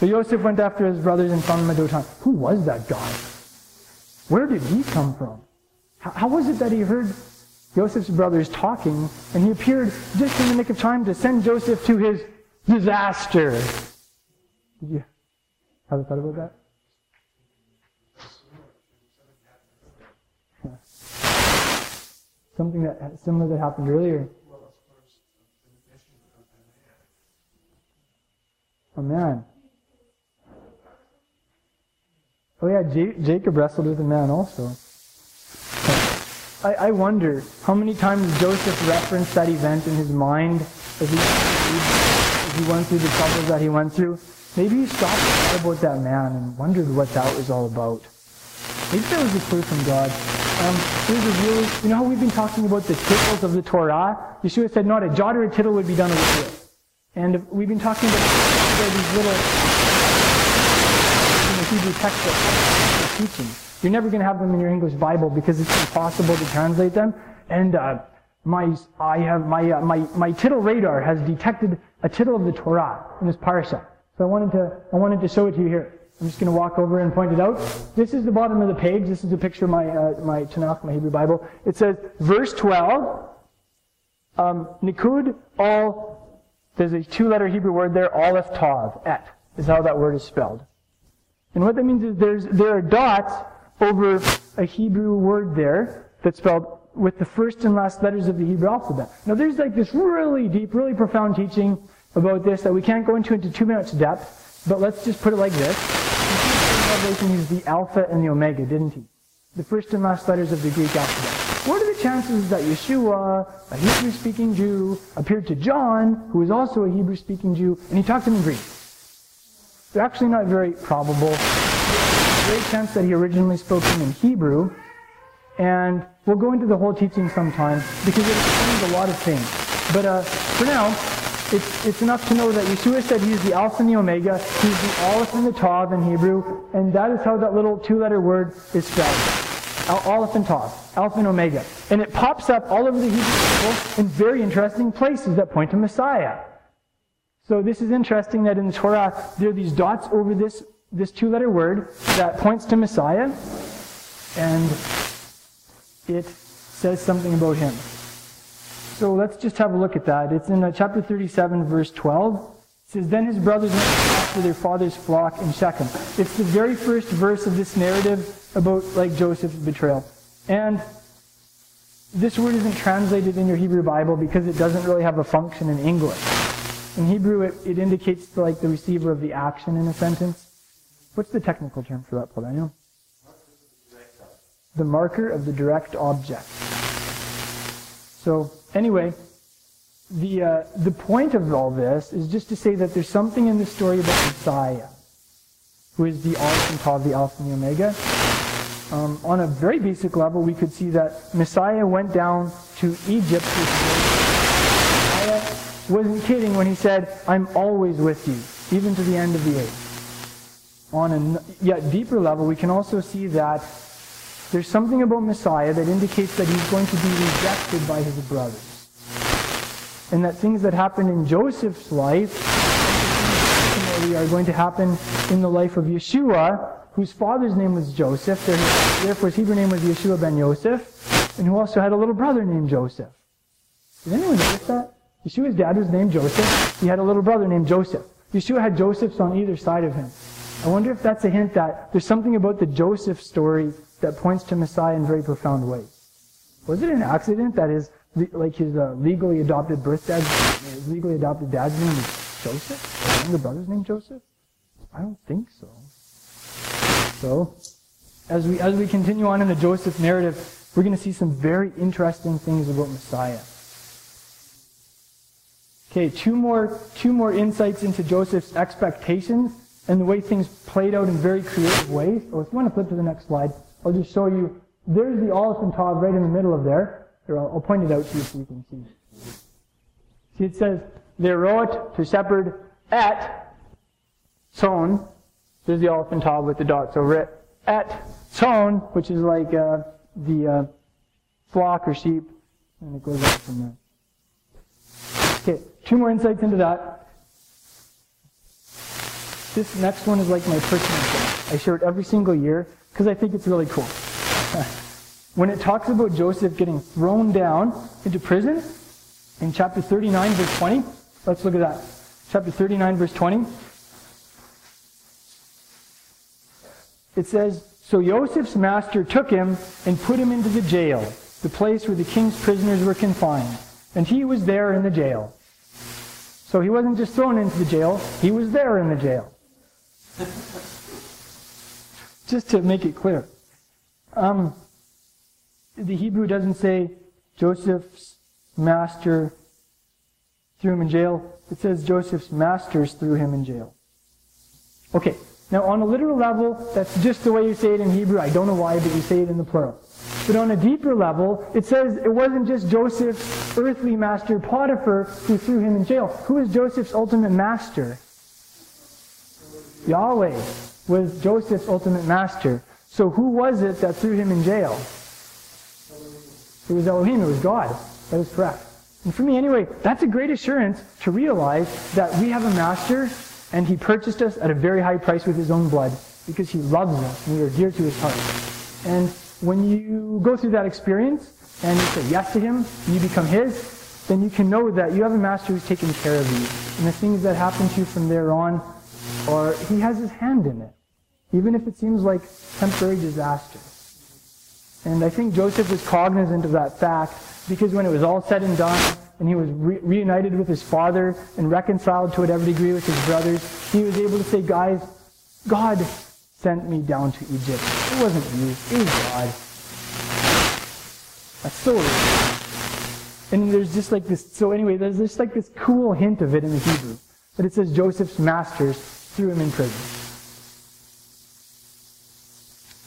So Joseph went after his brothers and found them at Dotan. Who was that guy? Where did he come from? How was it that he heard Joseph's brothers talking, and he appeared just in the nick of time to send Joseph to his disaster? Did you have a thought about that? Yeah. Something that similar that happened earlier. Oh man. Oh yeah, Jacob wrestled with a man also. I wonder how many times Joseph referenced that event in his mind as he went through the troubles that he went through. Maybe he stopped and thought about that man and wondered what that was all about. Maybe that was a clue from God. You know how we've been talking about the tittles of the Torah? Yeshua said not a jot or a tittle would be done away with. And we've been talking about these little in the Hebrew textbook teachings. You're never going to have them in your English Bible because it's impossible to translate them. And my tittle radar has detected a tittle of the Torah in this Parsha. So I wanted to show it to you here. I'm just going to walk over and point it out. This is the bottom of the page. This is a picture of my Tanakh, my Hebrew Bible. It says, verse 12, Nikud al, there's a two-letter Hebrew word there, Aleph Tav, et, is how that word is spelled. And what that means is there are dots over a Hebrew word there that's spelled with the first and last letters of the Hebrew alphabet. Now there's like this really deep, really profound teaching about this that we can't go into too much depth, but let's just put it like this. Revelation used the Alpha and the Omega, didn't he? The first and last letters of the Greek alphabet. What are the chances that Yeshua, a Hebrew-speaking Jew, appeared to John, who was also a Hebrew-speaking Jew, and he talked to him in Greek? They're actually not very probable. There's a great chance that he originally spoke to him in Hebrew, and we'll go into the whole teaching sometime, because it explains a lot of things. But for now, It's enough to know that Yeshua said he's the Alpha and the Omega, he's the Aleph and the Tav in Hebrew, and that is how that little two-letter word is spelled. Aleph and Tav, Alpha and Omega. And it pops up all over the Hebrew Bible in very interesting places that point to Messiah. So this is interesting that in the Torah there are these dots over this two-letter word that points to Messiah, and it says something about him. So let's just have a look at that. It's in chapter 37, verse 12. It says, "Then his brothers went after their father's flock in Shechem." It's the very first verse of this narrative about Joseph's betrayal. And This word isn't translated in your Hebrew Bible because it doesn't really have a function in English. In Hebrew, it indicates like the receiver of the action in a sentence. What's the technical term for that, Paul Daniel? The marker of the direct object. So, anyway, the point of all this is just to say that there's something in the story about Messiah, who is the Aleph and Tav, the Alpha and the Omega. On a very basic level, we could see that Messiah went down to Egypt. Messiah wasn't kidding when he said, "I'm always with you, even to the end of the age." On a yet deeper level, we can also see that there's something about Messiah that indicates that he's going to be rejected by his brothers, and that things that happened in Joseph's life are going to happen in the life of Yeshua, whose father's name was Joseph, therefore his Hebrew name was Yeshua ben Yosef, and who also had a little brother named Joseph. Did anyone notice that? Yeshua's dad was named Joseph. He had a little brother named Joseph. Yeshua had Josephs on either side of him. I wonder if that's a hint that there's something about the Joseph story that points to Messiah in very profound ways. Was it an accident that his legally adopted dad's name was Joseph? His younger brother's name Joseph? I don't think so. So, as we continue on in the Joseph narrative, we're going to see some very interesting things about Messiah. Okay, two more insights into Joseph's expectations and the way things played out in very creative ways. Oh, if you want to flip to the next slide, I'll just show you. There's the Aleph and Tav right in the middle of there. Here, I'll point it out to you so you can see. See, it says, Lerot, to shepherd, et, son. There's the Aleph and Tav with the dots over it. Et ton, which is like the flock or sheep, and it goes up from there. Okay, two more insights into that. This next one is like my personal thing. I share it every single year because I think it's really cool. When it talks about Joseph getting thrown down into prison in chapter 39, verse 20, let's look at that. Chapter 39, verse 20. It says, "So Joseph's master took him and put him into the jail, the place where the king's prisoners were confined. And he was there in the jail." So he wasn't just thrown into the jail, he was there in the jail. Just to make it clear. The Hebrew doesn't say Joseph's master threw him in jail. It says Joseph's masters threw him in jail. Okay. Now, on a literal level, that's just the way you say it in Hebrew. I don't know why, but you say it in the plural. But on a deeper level, it says it wasn't just Joseph's earthly master, Potiphar, who threw him in jail. Who is Joseph's ultimate master? Yahweh was Joseph's ultimate master. So who was it that threw him in jail? It was Elohim. It was God. That is correct. And for me, anyway, that's a great assurance to realize that we have a master, and he purchased us at a very high price with his own blood because he loves us and we are dear to his heart. And when you go through that experience and you say yes to him, and you become his, then you can know that you have a master who's taking care of you. And the things that happen to you from there on, are he has his hand in it, even if it seems like temporary disaster. And I think Joseph was cognizant of that fact because when it was all said and done, and he was reunited with his father and reconciled to whatever degree with his brothers, he was able to say, "Guys, God sent me down to Egypt. It wasn't you, it was God." That's so weird. And there's just like this, so anyway, there's just like this cool hint of it in the Hebrew. But it says Joseph's masters threw him in prison.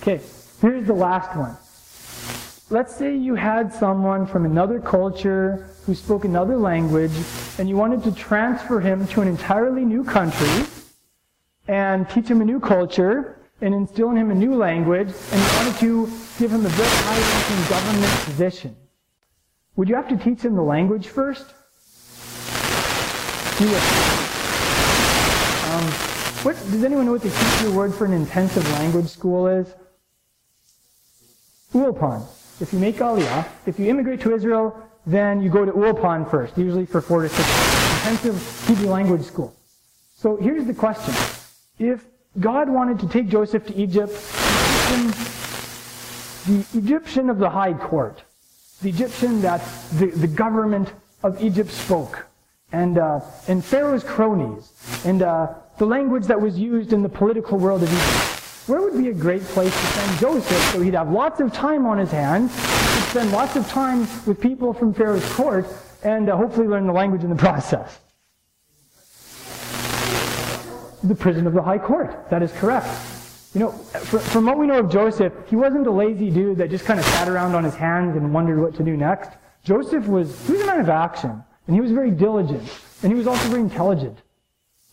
Okay, here's the last one. Let's say you had someone from another culture who spoke another language, and you wanted to transfer him to an entirely new country and teach him a new culture and instill in him a new language, and you wanted to give him a very high-ranking government position. Would you have to teach him the language first? You would. Does anyone know what the Hebrew word for an intensive language school is? Ulpan. If you make Aliyah, if you immigrate to Israel, then you go to Ulpan first, usually for 4 to 6 months. Intensive Hebrew language school. So here's the question. If God wanted to take Joseph to Egypt, the Egyptian of the high court, the Egyptian that the government of Egypt spoke, and Pharaoh's cronies, and the language that was used in the political world of Egypt. Where would be a great place to send Joseph so he'd have lots of time on his hands, to spend lots of time with people from Pharaoh's court, and hopefully learn the language in the process? The prison of the high court. That is correct. You know, from what we know of Joseph, he wasn't a lazy dude that just kind of sat around on his hands and wondered what to do next. Joseph was, he was a man of action, and he was very diligent, and he was also very intelligent.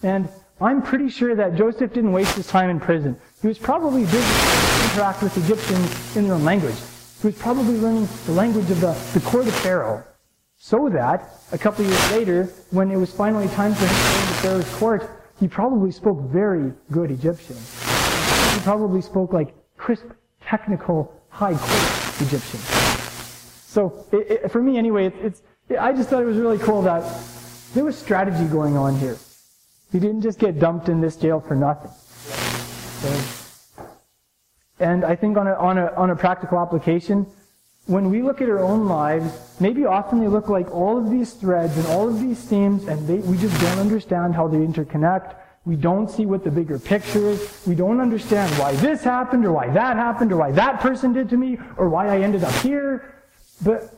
And I'm pretty sure that Joseph didn't waste his time in prison. He was probably busy to interact with Egyptians in their own language. He was probably learning the language of the court of Pharaoh, so that a couple of years later, when it was finally time for him to go into Pharaoh's court, he probably spoke very good Egyptian. He probably spoke like crisp, technical, high-court Egyptian. So, for me anyway, I just thought it was really cool that there was strategy going on here. He didn't just get dumped in this jail for nothing. So, and I think on a practical application, when we look at our own lives, maybe often they look like all of these threads and all of these themes, and we just don't understand how they interconnect. We don't see what the bigger picture is. We don't understand why this happened, or why that happened, or why that person did to me, or why I ended up here. But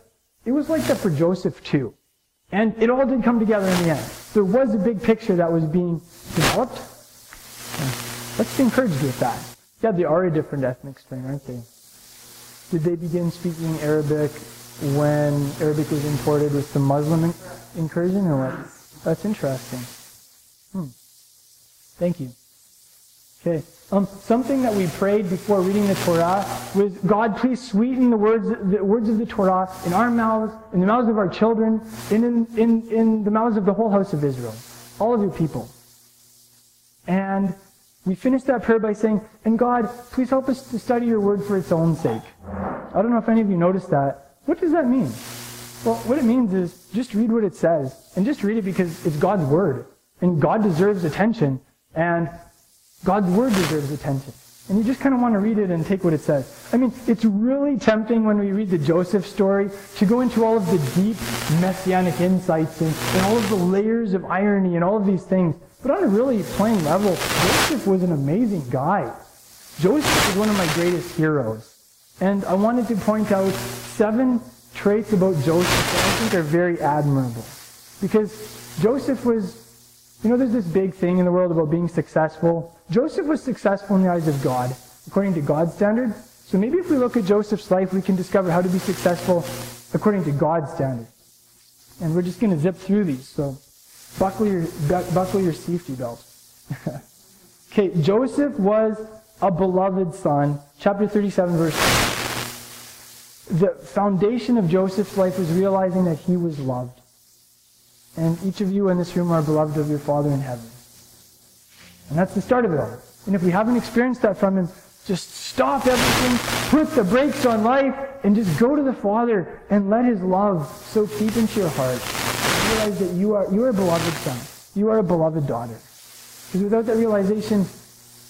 it was like that for Joseph too. And it all did come together in the end. There was a big picture that was being developed. And let's be encouraged with that. Yeah, they are a different ethnic strain, aren't they? Did they begin speaking Arabic when Arabic was imported with the Muslim incursion, or what? That's interesting. Thank you. Okay. Something that we prayed before reading the Torah was, God, please sweeten the words of the Torah in our mouths, in the mouths of our children, in the mouths of the whole house of Israel, all of your people. And we finished that prayer by saying, and God, please help us to study your word for its own sake. I don't know if any of you noticed that. What does that mean? Well, what it means is, just read what it says, and just read it because it's God's word, and God deserves attention, and God's word deserves attention. And you just kind of want to read it and take what it says. I mean, it's really tempting when we read the Joseph story to go into all of the deep messianic insights and all of the layers of irony and all of these things. But on a really plain level, Joseph was an amazing guy. Joseph is one of my greatest heroes. And I wanted to point out 7 traits about Joseph that I think are very admirable. Because Joseph was, you know, there's this big thing in the world about being successful. Joseph was successful in the eyes of God, according to God's standard. So maybe if we look at Joseph's life, we can discover how to be successful according to God's standard. And we're just going to zip through these, so buckle your safety belt. Okay, Joseph was a beloved son. Chapter 37, verse 6. The foundation of Joseph's life was realizing that he was loved. And each of you in this room are beloved of your Father in heaven. And that's the start of it all. And if we haven't experienced that from Him, just stop everything, put the brakes on life, and just go to the Father and let His love soak deep into your heart. Realize that you are a beloved son. You are a beloved daughter. Because without that realization,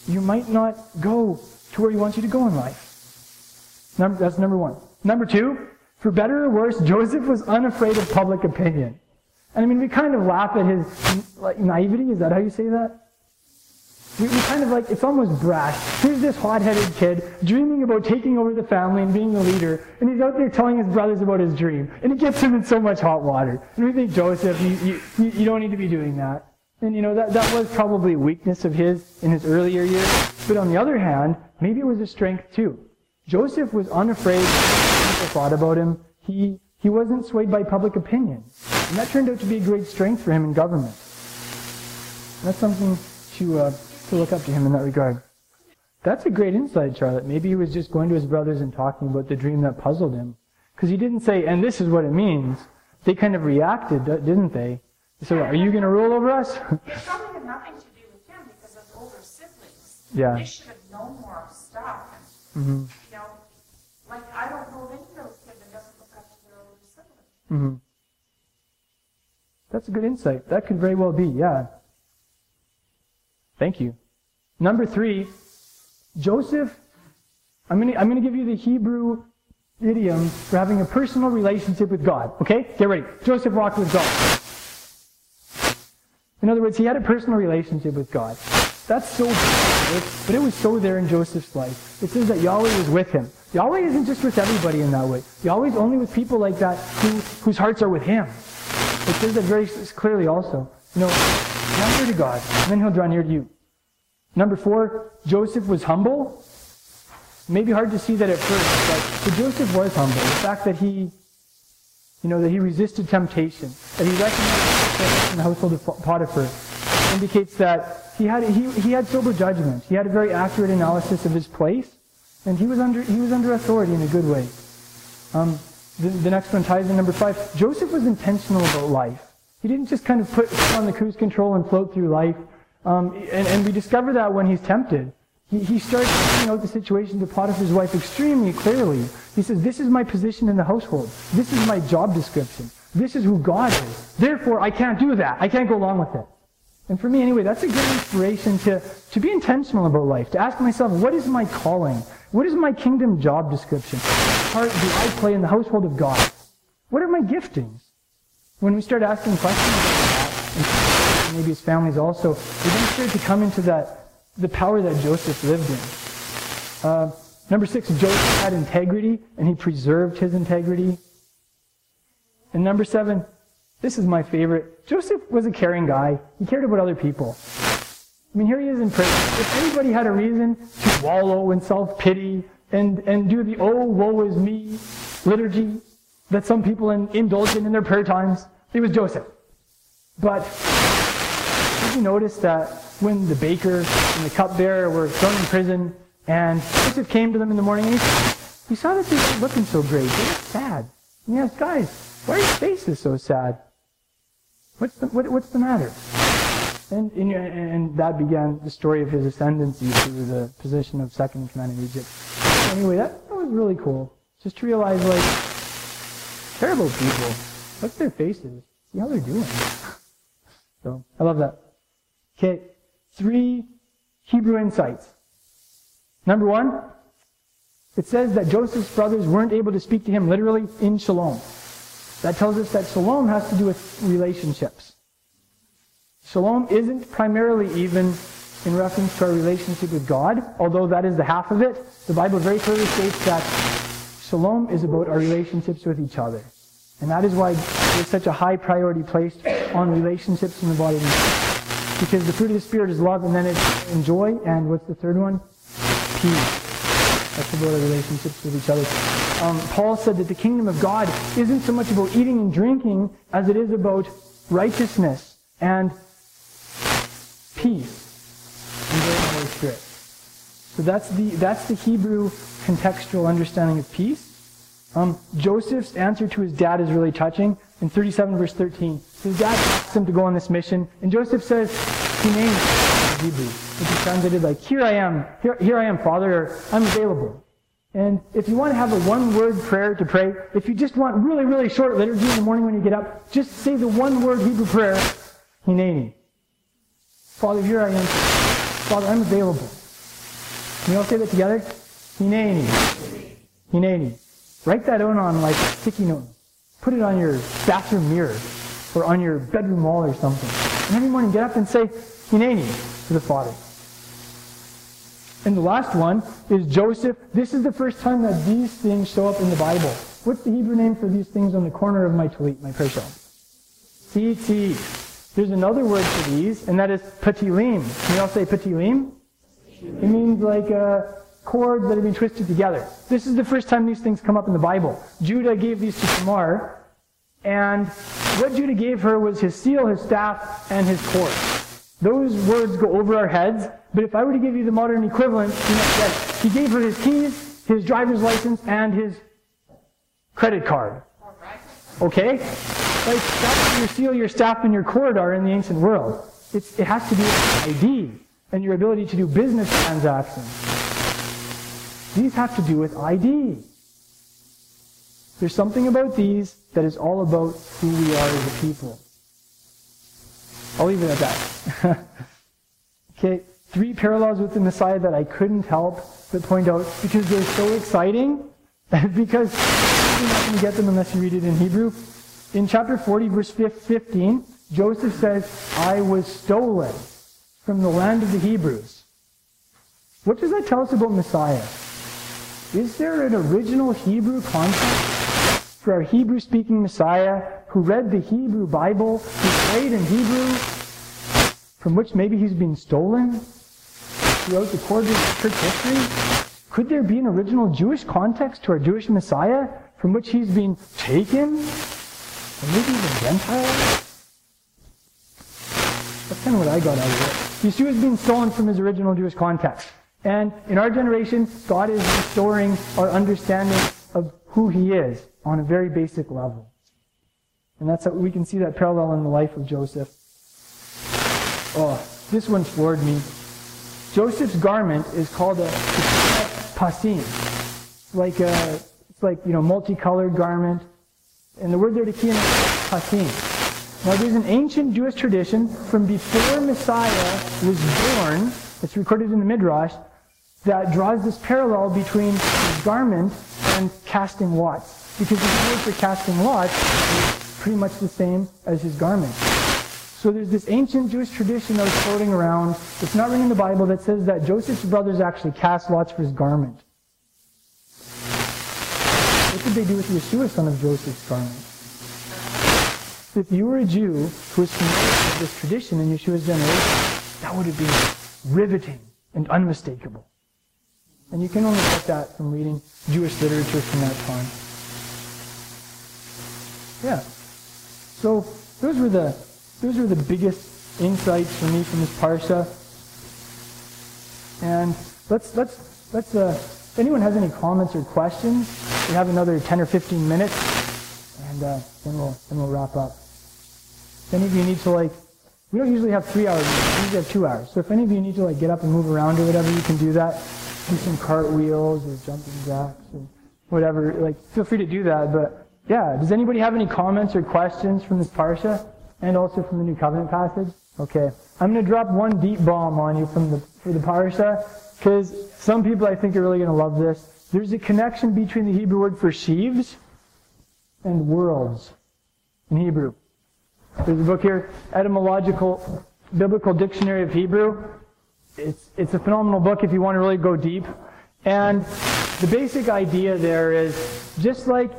you might not go to where He wants you to go in life. That's number 1. Number 2, for better or worse, Joseph was unafraid of public opinion. And I mean, we kind of laugh at his naivety. Is that how you say that? We kind of like, it's almost brash. Here's this hot-headed kid dreaming about taking over the family and being the leader, and he's out there telling his brothers about his dream, and it gets him in so much hot water. And we think, Joseph, you don't need to be doing that. And you know, that was probably a weakness of his in his earlier years. But on the other hand, maybe it was a strength too. Joseph was unafraid of what people thought about him. He wasn't swayed by public opinion. And that turned out to be a great strength for him in government. And that's something to look up to him in that regard. That's a great insight, Charlotte. Maybe he was just going to his brothers and talking about the dream that puzzled him. Because he didn't say, and this is what it means. They kind of reacted, didn't they? They said, are you going to rule over us? It probably had nothing to do with him because of older siblings. Yeah. They should have known more of stuff. Mm-hmm. You know, like I don't know of any of those kids that doesn't look up to their older siblings. Mm-hmm. That's a good insight. That could very well be, yeah. Thank you. Number 3, Joseph, I'm going to give you the Hebrew idiom for having a personal relationship with God. Okay? Get ready. Joseph walked with God. In other words, he had a personal relationship with God. That's so beautiful, but it was so there in Joseph's life. It says that Yahweh was with him. Yahweh isn't just with everybody in that way. Yahweh's only with people like that whose hearts are with him. It says that very clearly also. You know, draw near to God, and then he'll draw near to you. Number 4, Joseph was humble. It may be hard to see that at first, but Joseph was humble. The fact that he resisted temptation, that he recognized in the household of Potiphar, indicates that he had sober judgment. He had a very accurate analysis of his place, and he was under authority in a good way. The next one ties in number 5. Joseph was intentional about life. He didn't just kind of put on the cruise control and float through life. And we discover that when he's tempted. He starts pointing out the situation to Potiphar's wife extremely clearly. He says, this is my position in the household. This is my job description. This is who God is. Therefore, I can't do that. I can't go along with it. And for me, anyway, that's a good inspiration to be intentional about life, to ask myself, what is my calling? What is my kingdom job description? What part do I play in the household of God? What are my giftings? When we start asking questions about that, and maybe his families also, we then start to come into the power that Joseph lived in. Number 6, Joseph had integrity, and he preserved his integrity. And number 7, this is my favorite. Joseph was a caring guy. He cared about other people. I mean, here he is in prison. If anybody had a reason to wallow in self-pity and do the oh, woe is me liturgy that some people indulge in their prayer times, it was Joseph. But did you notice that when the baker and the cupbearer were thrown in prison and Joseph came to them in the morning and he saw that they weren't looking so great. They looked sad. And he asked, guys, why are your faces so sad? What's the matter? And that began the story of his ascendancy to the position of second in command in Egypt. Anyway, that was really cool. Just to realize, like, terrible people. Look at their faces. See how they're doing. So, I love that. Okay, 3 Hebrew insights. Number 1, it says that Joseph's brothers weren't able to speak to him literally in Shalom. That tells us that Shalom has to do with relationships. Shalom isn't primarily even in reference to our relationship with God, although that is the half of it. The Bible very clearly states that Shalom is about our relationships with each other. And that is why there's such a high priority placed on relationships in the body of Christ. Because the fruit of the Spirit is love, and then it's joy, and what's the third one? Peace. That's about our relationships with each other. Paul said that the kingdom of God isn't so much about eating and drinking as it is about righteousness and peace and the Holy Spirit. So that's the Hebrew contextual understanding of peace. Joseph's answer to his dad is really touching. In 37 verse 13, his dad asks him to go on this mission, and Joseph says, Hinani in Hebrew, which is translated like, here I am, Father, or I'm available. And if you want to have a one-word prayer to pray, if you just want really, really short liturgy in the morning when you get up, just say the one-word Hebrew prayer, Hinani. Father, here I am. Father, I'm available. Can you all say that together? Hinani. Hinani. Write that out on like a sticky note. Put it on your bathroom mirror or on your bedroom wall or something. And every morning get up and say, Hineni, to the Father. And the last one is Joseph. This is the first time that these things show up in the Bible. What's the Hebrew name for these things on the corner of my tallit, my prayer shawl? Tzitzit. There's another word for these, and that is patilim. Can you all say patilim? It means like cords that have been twisted together. This is the first time these things come up in the Bible. Judah gave these to Tamar, and what Judah gave her was his seal, his staff, and his cord. Those words go over our heads, but if I were to give you the modern equivalent, you might get, he gave her his keys, his driver's license, and his credit card. Okay? Like, that's what your seal, your staff, and your cord are in the ancient world. It has to do with ID and your ability to do business transactions. These have to do with ID. There's something about these that is all about who we are as a people. I'll leave it at that. Okay, 3 parallels with the Messiah that I couldn't help but point out because they're so exciting because you're not going to get them unless you read it in Hebrew. In chapter 40, verse 15, Joseph says, I was stolen from the land of the Hebrews. What does that tell us about Messiah? Is there an original Hebrew concept for our Hebrew-speaking Messiah who read the Hebrew Bible, who prayed in Hebrew, from which maybe he's been stolen throughout the course of church history? Could there be an original Jewish context to our Jewish Messiah from which he's been taken? Or maybe he's a Gentile? That's kind of what I got out of it. Yeshua's been stolen from his original Jewish context. And in our generation, God is restoring our understanding of who He is on a very basic level. And that's how we can see that parallel in the life of Joseph. Oh, this one floored me. Joseph's garment is called a pasim. It's like multicolored garment. And the word there to key in is pasim. Now there's an ancient Jewish tradition from before Messiah was born, it's recorded in the Midrash, that draws this parallel between his garment and casting lots. Because the word for casting lots is pretty much the same as his garment. So there's this ancient Jewish tradition that was floating around, it's not written in the Bible, that says that Joseph's brothers actually cast lots for his garment. What did they do with Yeshua, son of Joseph's garment? If you were a Jew who was familiar with this tradition in Yeshua's generation, that would have been riveting and unmistakable. And you can only get that from reading Jewish literature from that time. Yeah. So those were the biggest insights for me from this parsha. And let's if anyone has any comments or questions, we have another 10 or 15 minutes, and then we'll wrap up. If any of you need to, we don't usually have 3 hours, we usually have 2 hours. So if any of you need to, get up and move around or whatever, you can do that. Do some cartwheels or jumping jacks or whatever. Feel free to do that. But yeah, does anybody have any comments or questions from this parsha and also from the New Covenant passage? Okay, I'm going to drop one deep bomb on you for the parsha, because some people I think are really going to love this. There's a connection between the Hebrew word for sheaves and worlds in Hebrew. There's a book here, Etymological Biblical Dictionary of Hebrew. It's a phenomenal book if you want to really go deep. And the basic idea there is, just like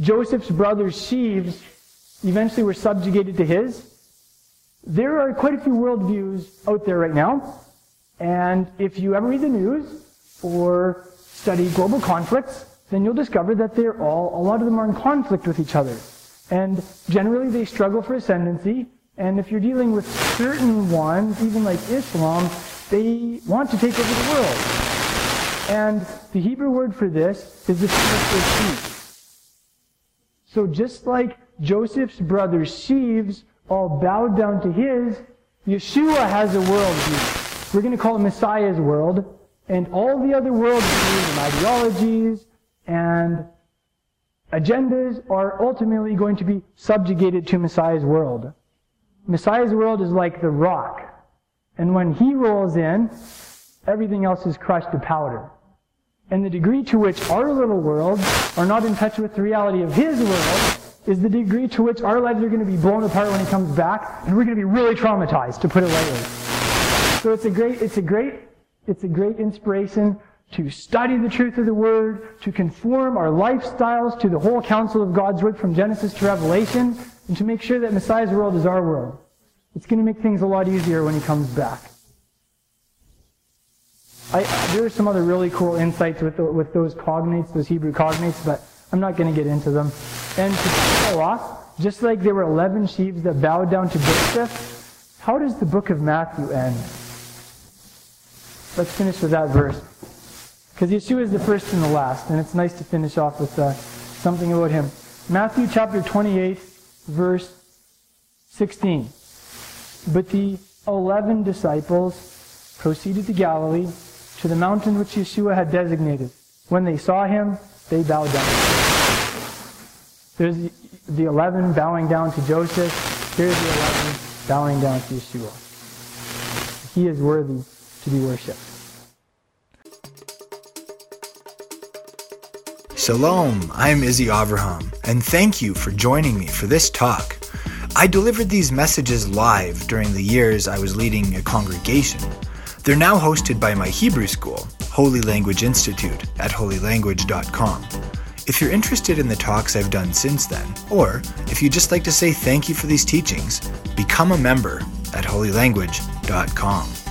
Joseph's brother's sheaves eventually were subjugated to his, there are quite a few worldviews out there right now. And if you ever read the news or study global conflicts, then you'll discover that a lot of them are in conflict with each other. And generally they struggle for ascendancy, and if you're dealing with certain ones, even like Islam, they want to take over the world. And the Hebrew word for this is the sheaves. So just like Joseph's brother's sheaves all bowed down to his, Yeshua has a worldview. We're going to call it Messiah's world, and all the other worldviews and ideologies and agendas are ultimately going to be subjugated to Messiah's world. Messiah's world is like the rock. And when he rolls in, everything else is crushed to powder. And the degree to which our little worlds are not in touch with the reality of his world is the degree to which our lives are going to be blown apart when he comes back, and we're going to be really traumatized, to put it lightly. So it's a great inspiration to study the truth of the Word, to conform our lifestyles to the whole counsel of God's Word from Genesis to Revelation, and to make sure that Messiah's world is our world. It's going to make things a lot easier when He comes back. There are some other really cool insights with those cognates, those Hebrew cognates, but I'm not going to get into them. And to follow off, just like there were 11 sheaves that bowed down to Joseph, how does the book of Matthew end? Let's finish with that verse, because Yeshua is the first and the last, and it's nice to finish off with something about Him. Matthew chapter 28, verse 16. But the 11 disciples proceeded to Galilee, to the mountain which Yeshua had designated. When they saw Him, they bowed down. There's the 11 bowing down to Joseph. Here's the 11 bowing down to Yeshua. He is worthy to be worshipped. Shalom, I'm Izzy Avraham, and thank you for joining me for this talk. I delivered these messages live during the years I was leading a congregation. They're now hosted by my Hebrew school, Holy Language Institute, at holylanguage.com. If you're interested in the talks I've done since then, or if you'd just like to say thank you for these teachings, become a member at holylanguage.com.